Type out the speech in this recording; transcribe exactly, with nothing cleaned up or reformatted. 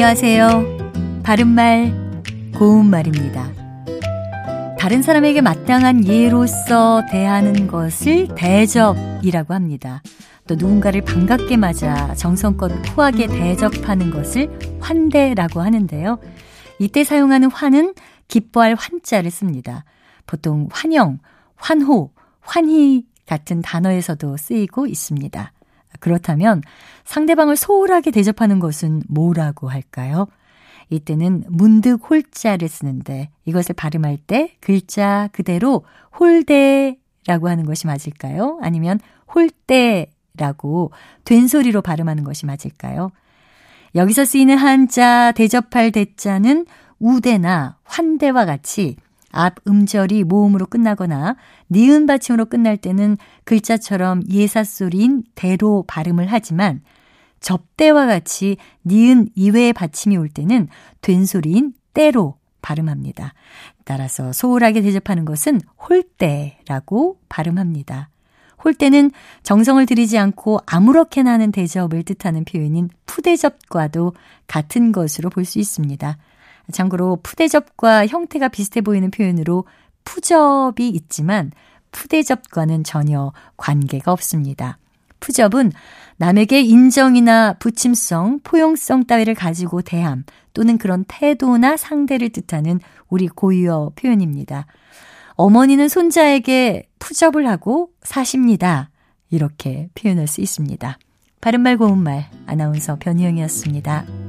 안녕하세요. 바른말, 고운말입니다. 다른 사람에게 마땅한 예로서 대하는 것을 대접이라고 합니다. 또 누군가를 반갑게 맞아 정성껏 호하게 대접하는 것을 환대라고 하는데요. 이때 사용하는 환은 기뻐할 환자를 씁니다. 보통 환영, 환호, 환희 같은 단어에서도 쓰이고 있습니다. 그렇다면 상대방을 소홀하게 대접하는 것은 뭐라고 할까요? 이때는 문득 홀자를 쓰는데 이것을 발음할 때 글자 그대로 홀대라고 하는 것이 맞을까요? 아니면 홀대라고 된소리로 발음하는 것이 맞을까요? 여기서 쓰이는 한자, 대접할 대자는 우대나 환대와 같이 앞 음절이 모음으로 끝나거나 니은 받침으로 끝날 때는 글자처럼 예사소리인 대로 발음을 하지만 접대와 같이 니은 이외의 받침이 올 때는 된소리인 때로 발음합니다. 따라서 소홀하게 대접하는 것은 홀대라고 발음합니다. 홀대는 정성을 들이지 않고 아무렇게나 하는 대접을 뜻하는 표현인 푸대접과도 같은 것으로 볼 수 있습니다. 참고로 푸대접과 형태가 비슷해 보이는 표현으로 푸접이 있지만 푸대접과는 전혀 관계가 없습니다. 푸접은 남에게 인정이나 부침성, 포용성 따위를 가지고 대함 또는 그런 태도나 상대를 뜻하는 우리 고유어 표현입니다. 어머니는 손자에게 푸접을 하고 사십니다. 이렇게 표현할 수 있습니다. 바른말 고운말 아나운서 변희영이었습니다.